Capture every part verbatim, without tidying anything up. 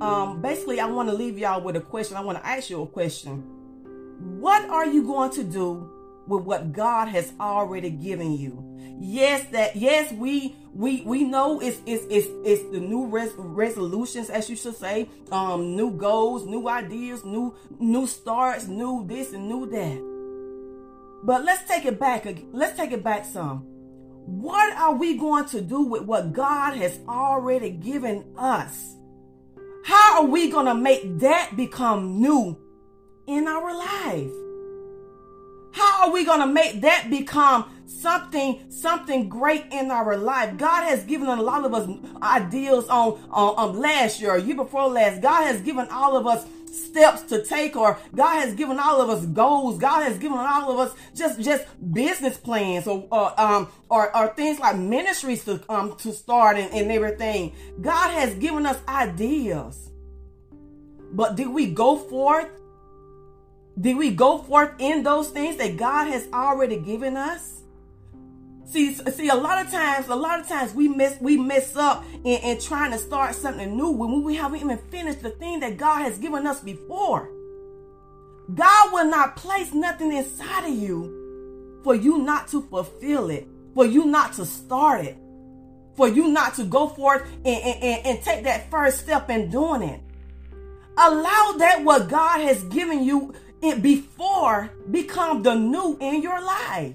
Um, basically, I want to leave y'all with a question. I want to ask you a question. What are you going to do with what God has already given you? Yes, that yes, we we we know it's it's it's, it's the new res, resolutions, as you should say, um, new goals, new ideas, new new starts, new this and new that. But let's take it back. Let's take it back some. What are we going to do with what God has already given us? How are we going to make that become new in our life? How are we going to make that become something, something great in our life? God has given a lot of us ideals on, on, on last year, or year before last. God has given all of us steps to take, or God has given all of us goals. God has given all of us just, just business plans, or, or, um, or, or things like ministries to, um, to start and, and everything. God has given us ideas, but did we go forth? Did we go forth in those things that God has already given us? See, see, a lot of times, a lot of times we mess, we mess up in, in trying to start something new when we haven't even finished the thing that God has given us before. God will not place nothing inside of you for you not to fulfill it, for you not to start it, for you not to go forth and, and, and, and take that first step in doing it. Allow that what God has given you it before become the new in your life.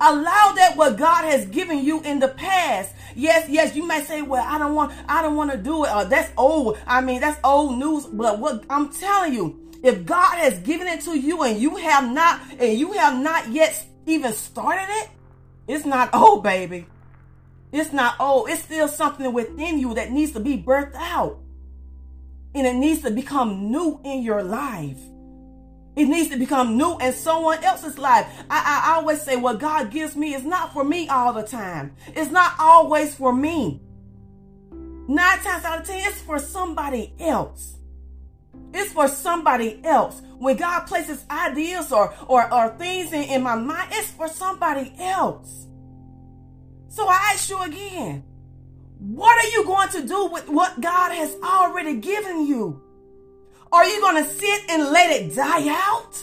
Allow that what God has given you in the past. Yes, yes, you may say, well, I don't want, I don't want to do it. Or that's old. I mean, that's old news. But what I'm telling you, if God has given it to you and you have not, and you have not yet even started it, it's not old, baby. It's not old. It's still something within you that needs to be birthed out. And it needs to become new in your life. It needs to become new in someone else's life. I, I, I always say what God gives me is not for me all the time. It's not always for me. Nine times out of ten, it's for somebody else. It's for somebody else. When God places ideas or, or, or things in, in my mind, it's for somebody else. So I ask you again, what are you going to do with what God has already given you? Are you going to sit and let it die out?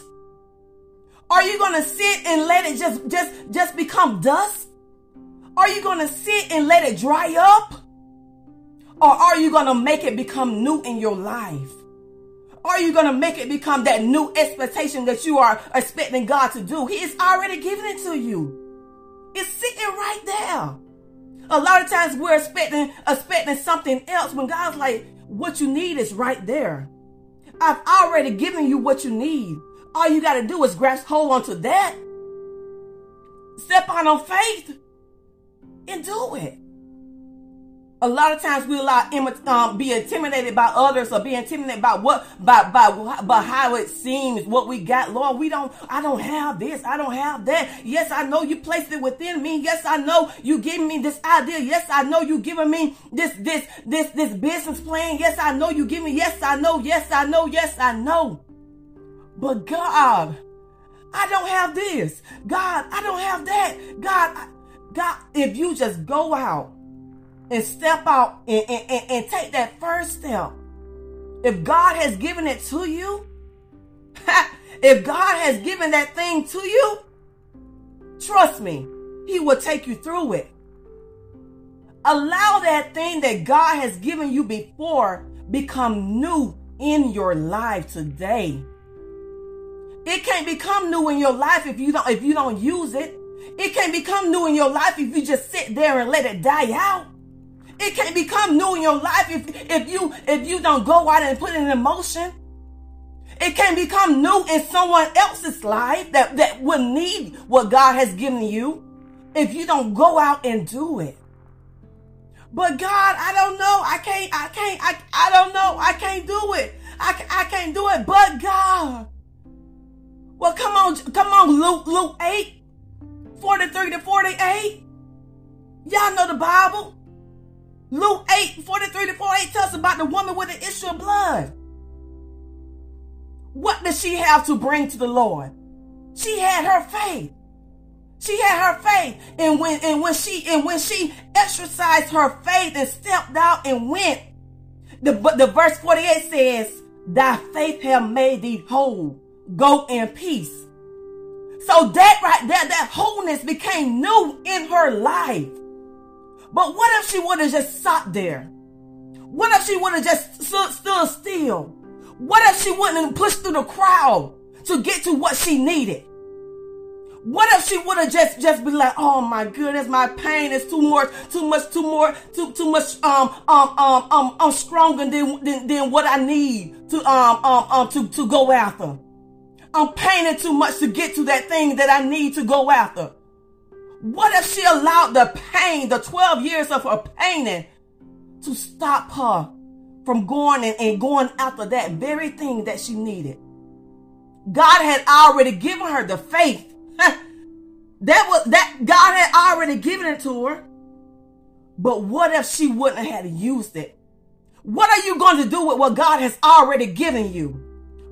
Are you going to sit and let it just, just, just become dust? Are you going to sit and let it dry up? Or are you going to make it become new in your life? Are you going to make it become that new expectation that you are expecting God to do? He is already giving it to you. It's sitting right there. A lot of times we're expecting, expecting something else when God's like, what you need is right there. I've already given you what you need. All you got to do is grasp hold onto that. Step out on faith and do it. A lot of times we allow um, be intimidated by others or be intimidated by what by by by how it seems what we got. Lord, we don't. I don't have this. I don't have that. Yes, I know you placed it within me. Yes, I know you giving me this idea. Yes, I know you giving me this this this this business plan. Yes, I know you giving me. Yes, I know. Yes, I know. Yes, I know. But God, I don't have this. God, I don't have that. God, God, if you just go out and step out and, and, and, and take that first step. If God has given it to you, if God has given that thing to you, trust me, He will take you through it. Allow that thing that God has given you before become new in your life today. It can't become new in your life if you don't, if you don't use it. It can't become new in your life if you just sit there and let it die out. It can't become new in your life if, if you if you don't go out and put it in motion. It can't become new in someone else's life that, that will need what God has given you if you don't go out and do it. But God, I don't know. I can't, I can't, I, I don't know. I can't do it. I, I can't do it. But God. Well, come on, come on, Luke, Luke eight, forty-three to forty-eight. Y'all know the Bible. Luke eight, forty-three to forty-eight tells about the woman with the issue of blood. What does she have to bring to the Lord? She had her faith. She had her faith. And when, and when she, and when she exercised her faith and stepped out and went, The, the verse forty-eight says, thy faith have made thee whole. Go in peace. So that right there, that wholeness became new in her life. But what if she would have just sat there? What if she would have just stood, stood still? What if she wouldn't have pushed through the crowd to get to what she needed? What if she would have just, just be like, oh my goodness, my pain is too much, too much, too more, too, too much, um, um, um, um, I'm stronger than, than, than what I need to, um, um, um, to, to go after. I'm paining too much to get to that thing that I need to go after. What if she allowed the pain, the twelve years of her paining, to stop her from going and, and going after that very thing that she needed? God had already given her the faith. That was that God had already given it to her. But what if she wouldn't have used it? What are you going to do with what God has already given you?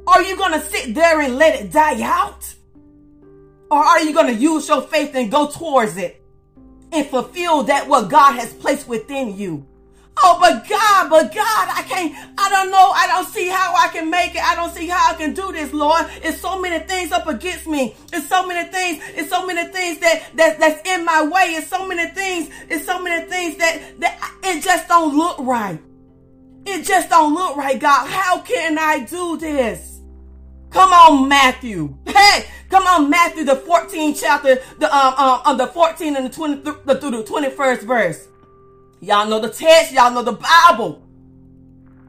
Are you going to sit there and let it die out? Or are you going to use your faith and go towards it and fulfill that what God has placed within you? Oh, but God, but God, I can't, I don't know. I don't see how I can make it. I don't see how I can do this, Lord. It's so many things up against me. It's so many things. It's so many things that, that that's in my way. It's so many things. It's so many things that, that it just don't look right. It just don't look right, God. How can I do this? Come on, Matthew. Hey, come on, Matthew, the fourteenth chapter, the um, um, on the fourteenth and the twenty through the, the twenty-first verse. Y'all know the text. Y'all know the Bible.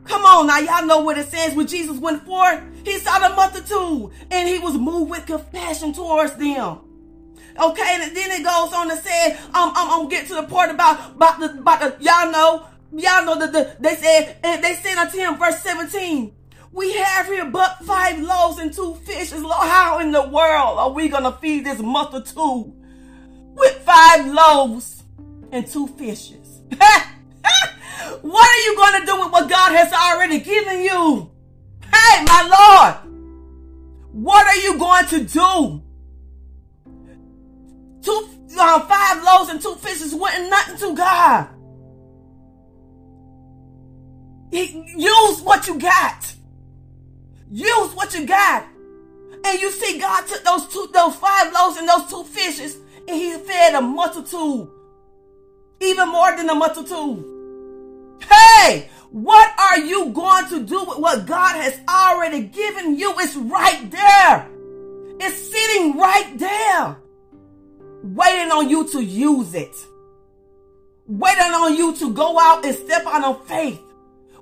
Come on now. Y'all know what it says. When Jesus went forth, he saw the multitude and he was moved with compassion towards them. Okay. And then it goes on to say, um, I'm going to get to the part about, about the, about the, y'all know, y'all know that the, they said, and they said unto him, verse seventeen, we have here but five loaves and two fishes. Lord, how in the world are we going to feed this multitude with five loaves and two fishes? What are you going to do with what God has already given you? Hey, my Lord, what are you going to do? Two, um, five loaves and two fishes wasn't nothing to God. He, use what you got. Use what you got. And you see, God took those two, those five loaves and those two fishes, and he fed a multitude. Even more than a multitude. Hey, what are you going to do with what God has already given you? It's right there. It's sitting right there. Waiting on you to use it. Waiting on you to go out and step out on faith.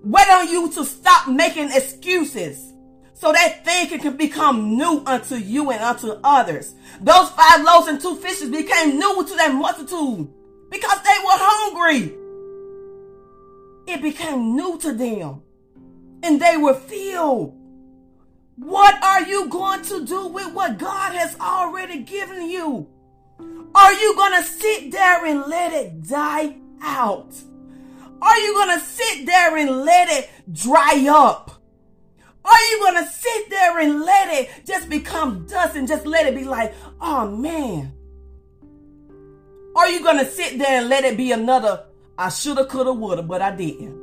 Waiting on you to stop making excuses so that thing can become new unto you and unto others. Those five loaves and two fishes became new to that multitude. Because they were hungry. It became new to them. And they were filled. What are you going to do with what God has already given you? Are you going to sit there and let it die out? Are you going to sit there and let it dry up? Are you going to sit there and let it just become dust and just let it be like, oh man. Are you going to sit there and let it be another, I shoulda, coulda, woulda, but I didn't?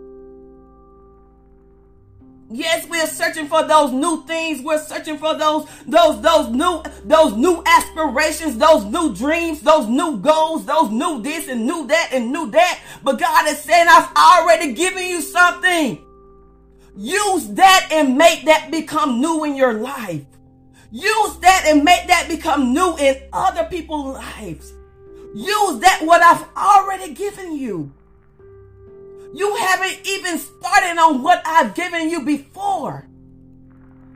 Yes, we're searching for those new things. We're searching for those, those, those new, those new aspirations, those new dreams, those new goals, those new this and new that and new that. But God is saying, I've already given you something. Use that and make that become new in your life. Use that and make that become new in other people's lives. Use that what I've already given you. You haven't even started on what I've given you before.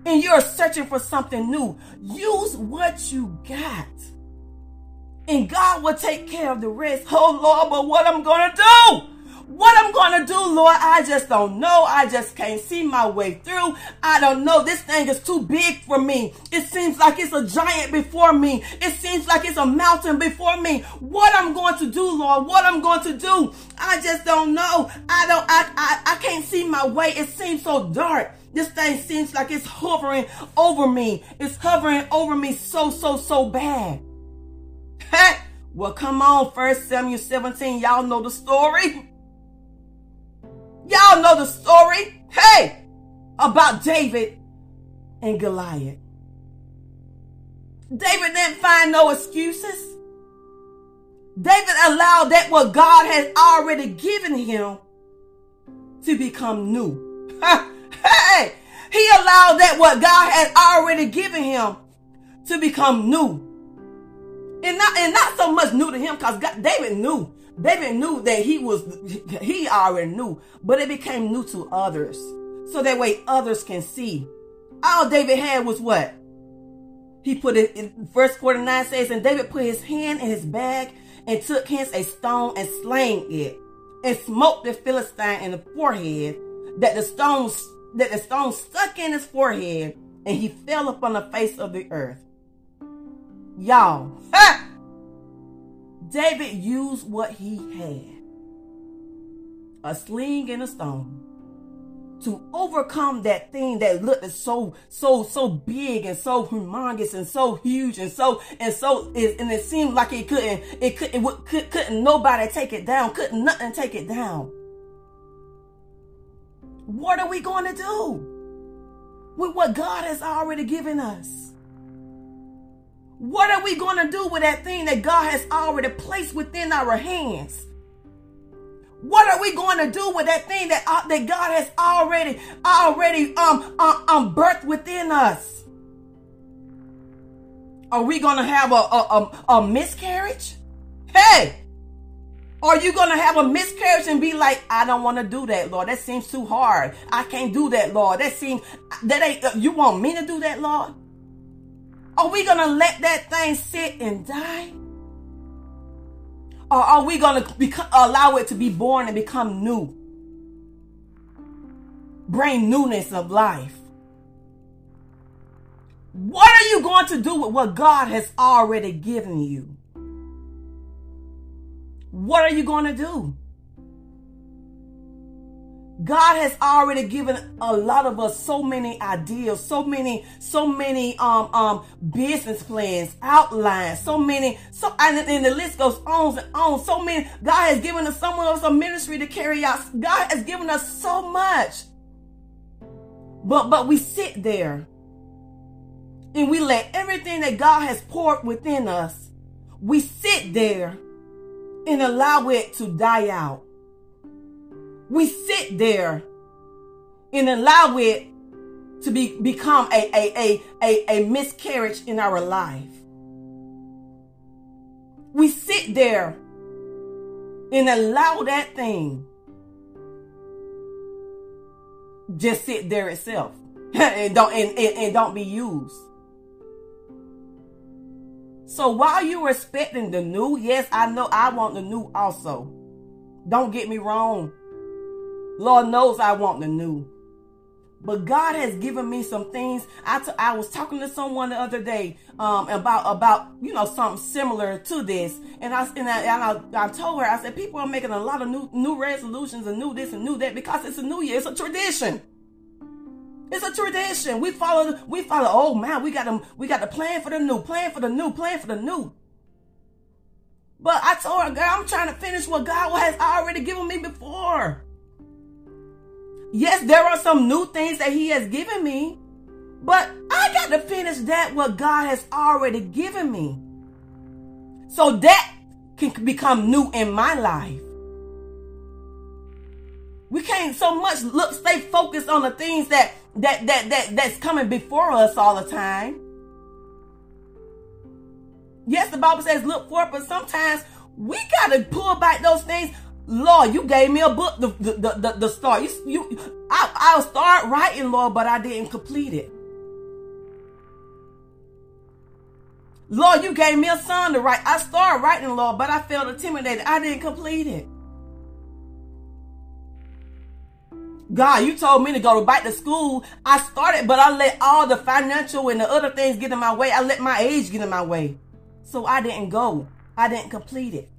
And you're searching for something new. Use what you got. And God will take care of the rest. Oh, Lord, but what I'm going to do? What I'm going to do, Lord, I just don't know. I just can't see my way through. I don't know. This thing is too big for me. It seems like it's a giant before me. It seems like it's a mountain before me. What I'm going to do, Lord, what I'm going to do, I just don't know. I don't, I, I, I can't see my way. It seems so dark. This thing seems like it's hovering over me. It's hovering over me so, so, so bad. Hey, well, come on, First Samuel seventeen. Y'all know the story. Y'all know the story, hey, about David and Goliath. David didn't find no excuses. David allowed that what God had already given him to become new. Hey, he allowed that what God had already given him to become new. And not, and not so much new to him, because David knew. David knew that he was, he already knew, but it became new to others. So that way others can see. All David had was what? He put it in verse forty-nine says, and David put his hand in his bag and took hence a stone and slaying it and smote the Philistine in the forehead, that the stone, that the stone stuck in his forehead, and he fell upon the face of the earth. Y'all, ha! David used what he had, a sling and a stone, to overcome that thing that looked so, so, so big and so humongous and so huge and so, and so, and it seemed like it couldn't, it couldn't, it couldn't, couldn't nobody take it down, couldn't nothing take it down. What are we going to do with what God has already given us? What are we going to do with that thing that God has already placed within our hands? What are we going to do with that thing that, uh, that God has already, already um, um, um, birthed within us? Are we going to have a, a, a, a miscarriage? Hey, are you going to have a miscarriage and be like, I don't want to do that, Lord. That seems too hard. I can't do that, Lord. That seems, that ain't, uh, you want me to do that, Lord? Are we going to let that thing sit and die? Or are we going to allow it to be born and become new? Bring newness of life. What are you going to do with what God has already given you? What are you going to do? God has already given a lot of us so many ideas, so many, so many um, um, business plans, outlines, so many, so and, and the list goes on and on. So many, God has given us, someone else a ministry to carry out. God has given us so much, but but we sit there and we let everything that God has poured within us, we sit there and allow it to die out. We sit there and allow it to be, become a, a, a, a, a miscarriage in our life. We sit there and allow that thing just sit there itself and don't and, and, and don't be used. So while you're expecting the new, yes, I know I want the new also. Don't get me wrong. Lord knows I want the new. But God has given me some things. I, t- I was talking to someone the other day um, about, about you know, something similar to this. And I and, I, and I, I told her, I said, people are making a lot of new, new resolutions and new this and new that because it's a new year. It's a tradition. It's a tradition. We follow, we follow, oh man, we got to, we got to plan for the new, plan for the new, plan for the new. But I told her, girl, I'm trying to finish what God has already given me before. Yes, there are some new things that he has given me, but I got to finish that what God has already given me so that can become new in my life. We can't so much look, stay focused on the things that, that, that, that, that's coming before us all the time. Yes, the Bible says look for it, but sometimes we got to pull back those things. Lord, you gave me a book, the the the, the start. You, you, I, I'll start writing, Lord, but I didn't complete it. Lord, you gave me a song to write. I started writing, Lord, but I felt intimidated. I didn't complete it. God, you told me to go back to school. I started, but I let all the financial and the other things get in my way. I let my age get in my way. So I didn't go. I didn't complete it.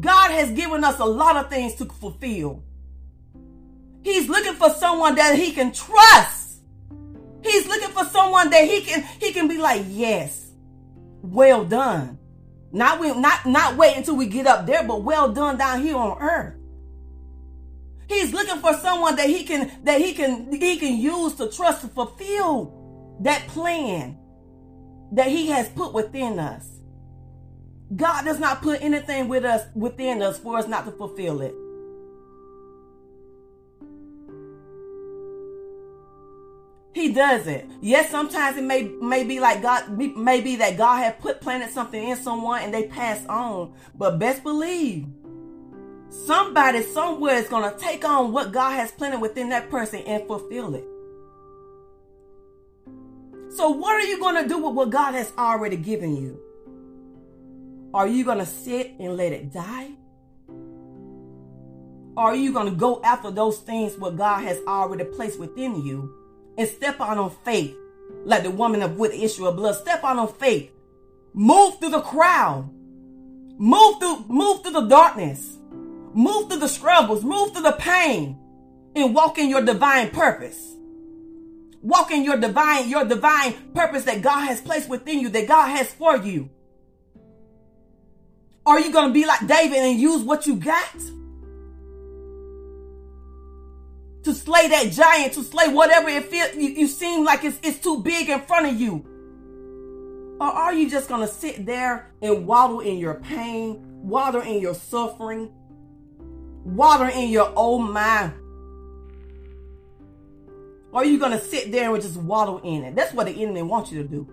God has given us a lot of things to fulfill. He's looking for someone that he can trust. He's looking for someone that he can he can be like, yes, well done. Not we, not not wait until we get up there, but well done down here on earth. He's looking for someone that he can that he can he can use to trust to fulfill that plan that he has put within us. God does not put anything with us within us for us not to fulfill it. He doesn't. Yes, sometimes it may may be like God may be that God had put planted something in someone and they passed on. But best believe, somebody somewhere is going to take on what God has planted within that person and fulfill it. So what are you going to do with what God has already given you? Are you going to sit and let it die? Or are you going to go after those things what God has already placed within you and step out on faith like the woman of with the issue of blood? Step out on faith. Move through the crowd. Move through, move through the darkness. Move through the struggles. Move through the pain and walk in your divine purpose. Walk in your divine, your divine purpose that God has placed within you, that God has for you. Are you going to be like David and use what you got to slay that giant, to slay whatever it feels you, you seem like it's, it's too big in front of you? Or are you just going to sit there and waddle in your pain, waddle in your suffering, waddle in your own mind? Or are you going to sit there and just waddle in it? That's what the enemy wants you to do.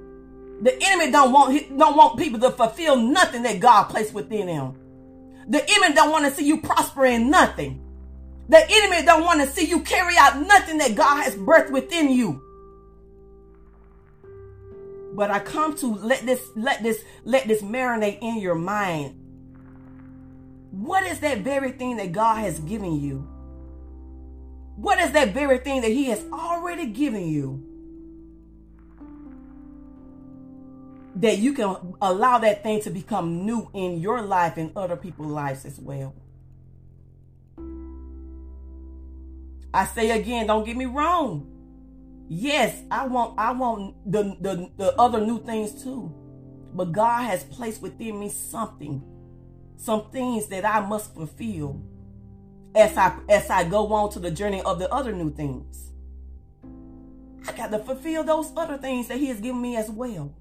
The enemy don't want don't want people to fulfill nothing that God placed within them. The enemy don't want to see you prosper in nothing. The enemy don't want to see you carry out nothing that God has birthed within you. But I come to let this let this let this marinate in your mind. What is that very thing that God has given you? What is that very thing that He has already given you, that you can allow that thing to become new in your life and other people's lives as well? I say again, don't get me wrong. Yes, I want I want the, the, the other new things too. But God has placed within me something, some things that I must fulfill as I as I go on to the journey of the other new things. I got to fulfill those other things that He has given me as well.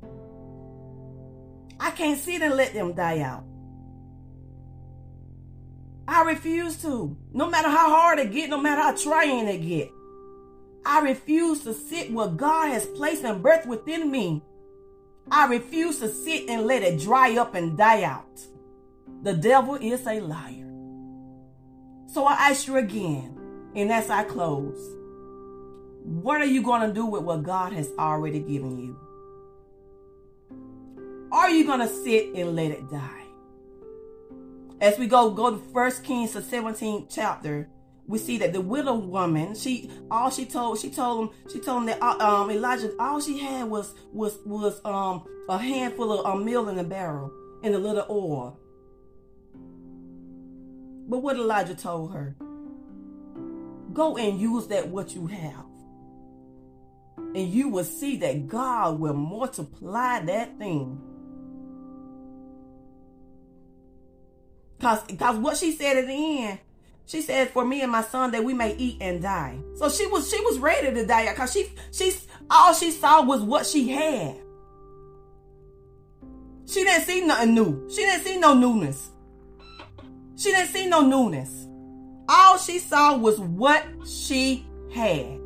I can't sit and let them die out. I refuse to. No matter how hard it get, no matter how trying it get, I refuse to sit where God has placed and birthed within me. I refuse to sit and let it dry up and die out. The devil is a liar. So I ask you again, and as I close, what are you going to do with what God has already given you? Are you going to sit and let it die? As we go, go to First Kings, the seventeenth chapter, we see that the widow woman, she, all she told, she told him, she told him that um, Elijah, all she had was, was, was um, a handful of um, meal in a barrel and a little oil. But what Elijah told her, go and use that what you have. And you will see that God will multiply that thing. Because what she said at the end, she said, for me and my son, that we may eat and die. So she was she was ready to die, because she, she, all she saw was what she had. She didn't see nothing new. She didn't see no newness. She didn't see no newness. All she saw was what she had.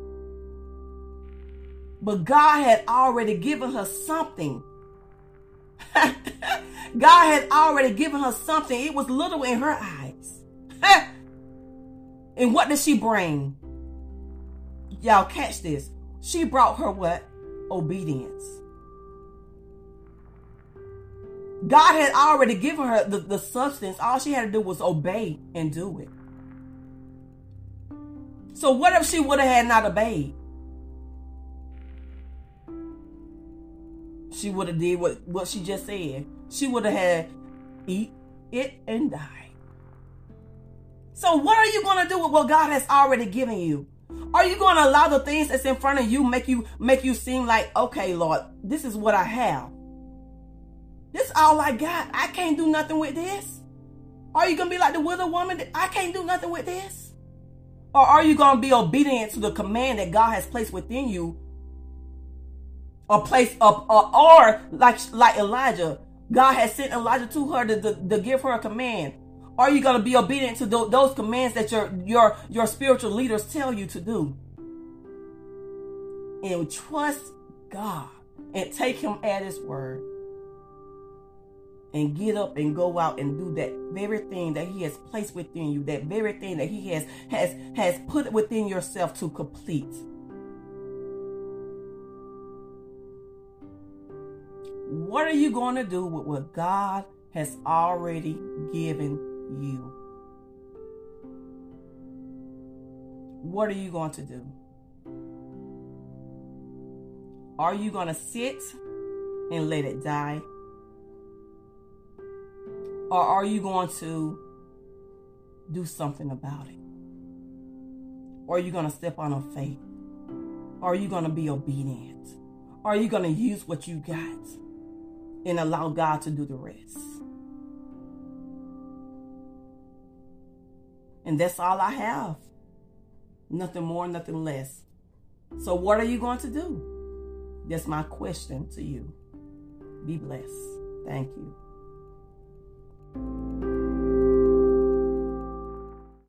But God had already given her something. God had already given her something. It was little in her eyes. And what did she bring? Y'all catch this. She brought her what? Obedience. God had already given her the, the substance. All she had to do was obey and do it. So what if she would have had not obeyed? She would have did what, what she just said. She would have had eat it and die. So what are you going to do with what God has already given you? Are you going to allow the things that's in front of you make you make you seem like, okay, Lord, this is what I have. This is all I got. I can't do nothing with this. Are you going to be like the widow woman? I can't do nothing with this. Or are you going to be obedient to the command that God has placed within you? Or place up, or, or like like Elijah, God has sent Elijah to her to, to, to give her a command. Are you going to be obedient to th- those commands that your your your spiritual leaders tell you to do? And trust God and take him at his word. And get up and go out and do that very thing that he has placed within you, that very thing that he has has has put within yourself to complete. What are you going to do with what God has already given you? What are you going to do? Are you going to sit and let it die? Or are you going to do something about it? Or are you going to step on a faith? Or are you going to be obedient? Or are you going to use what you got and allow God to do the rest? And that's all I have. Nothing more, nothing less. So what are you going to do? That's my question to you. Be blessed. Thank you.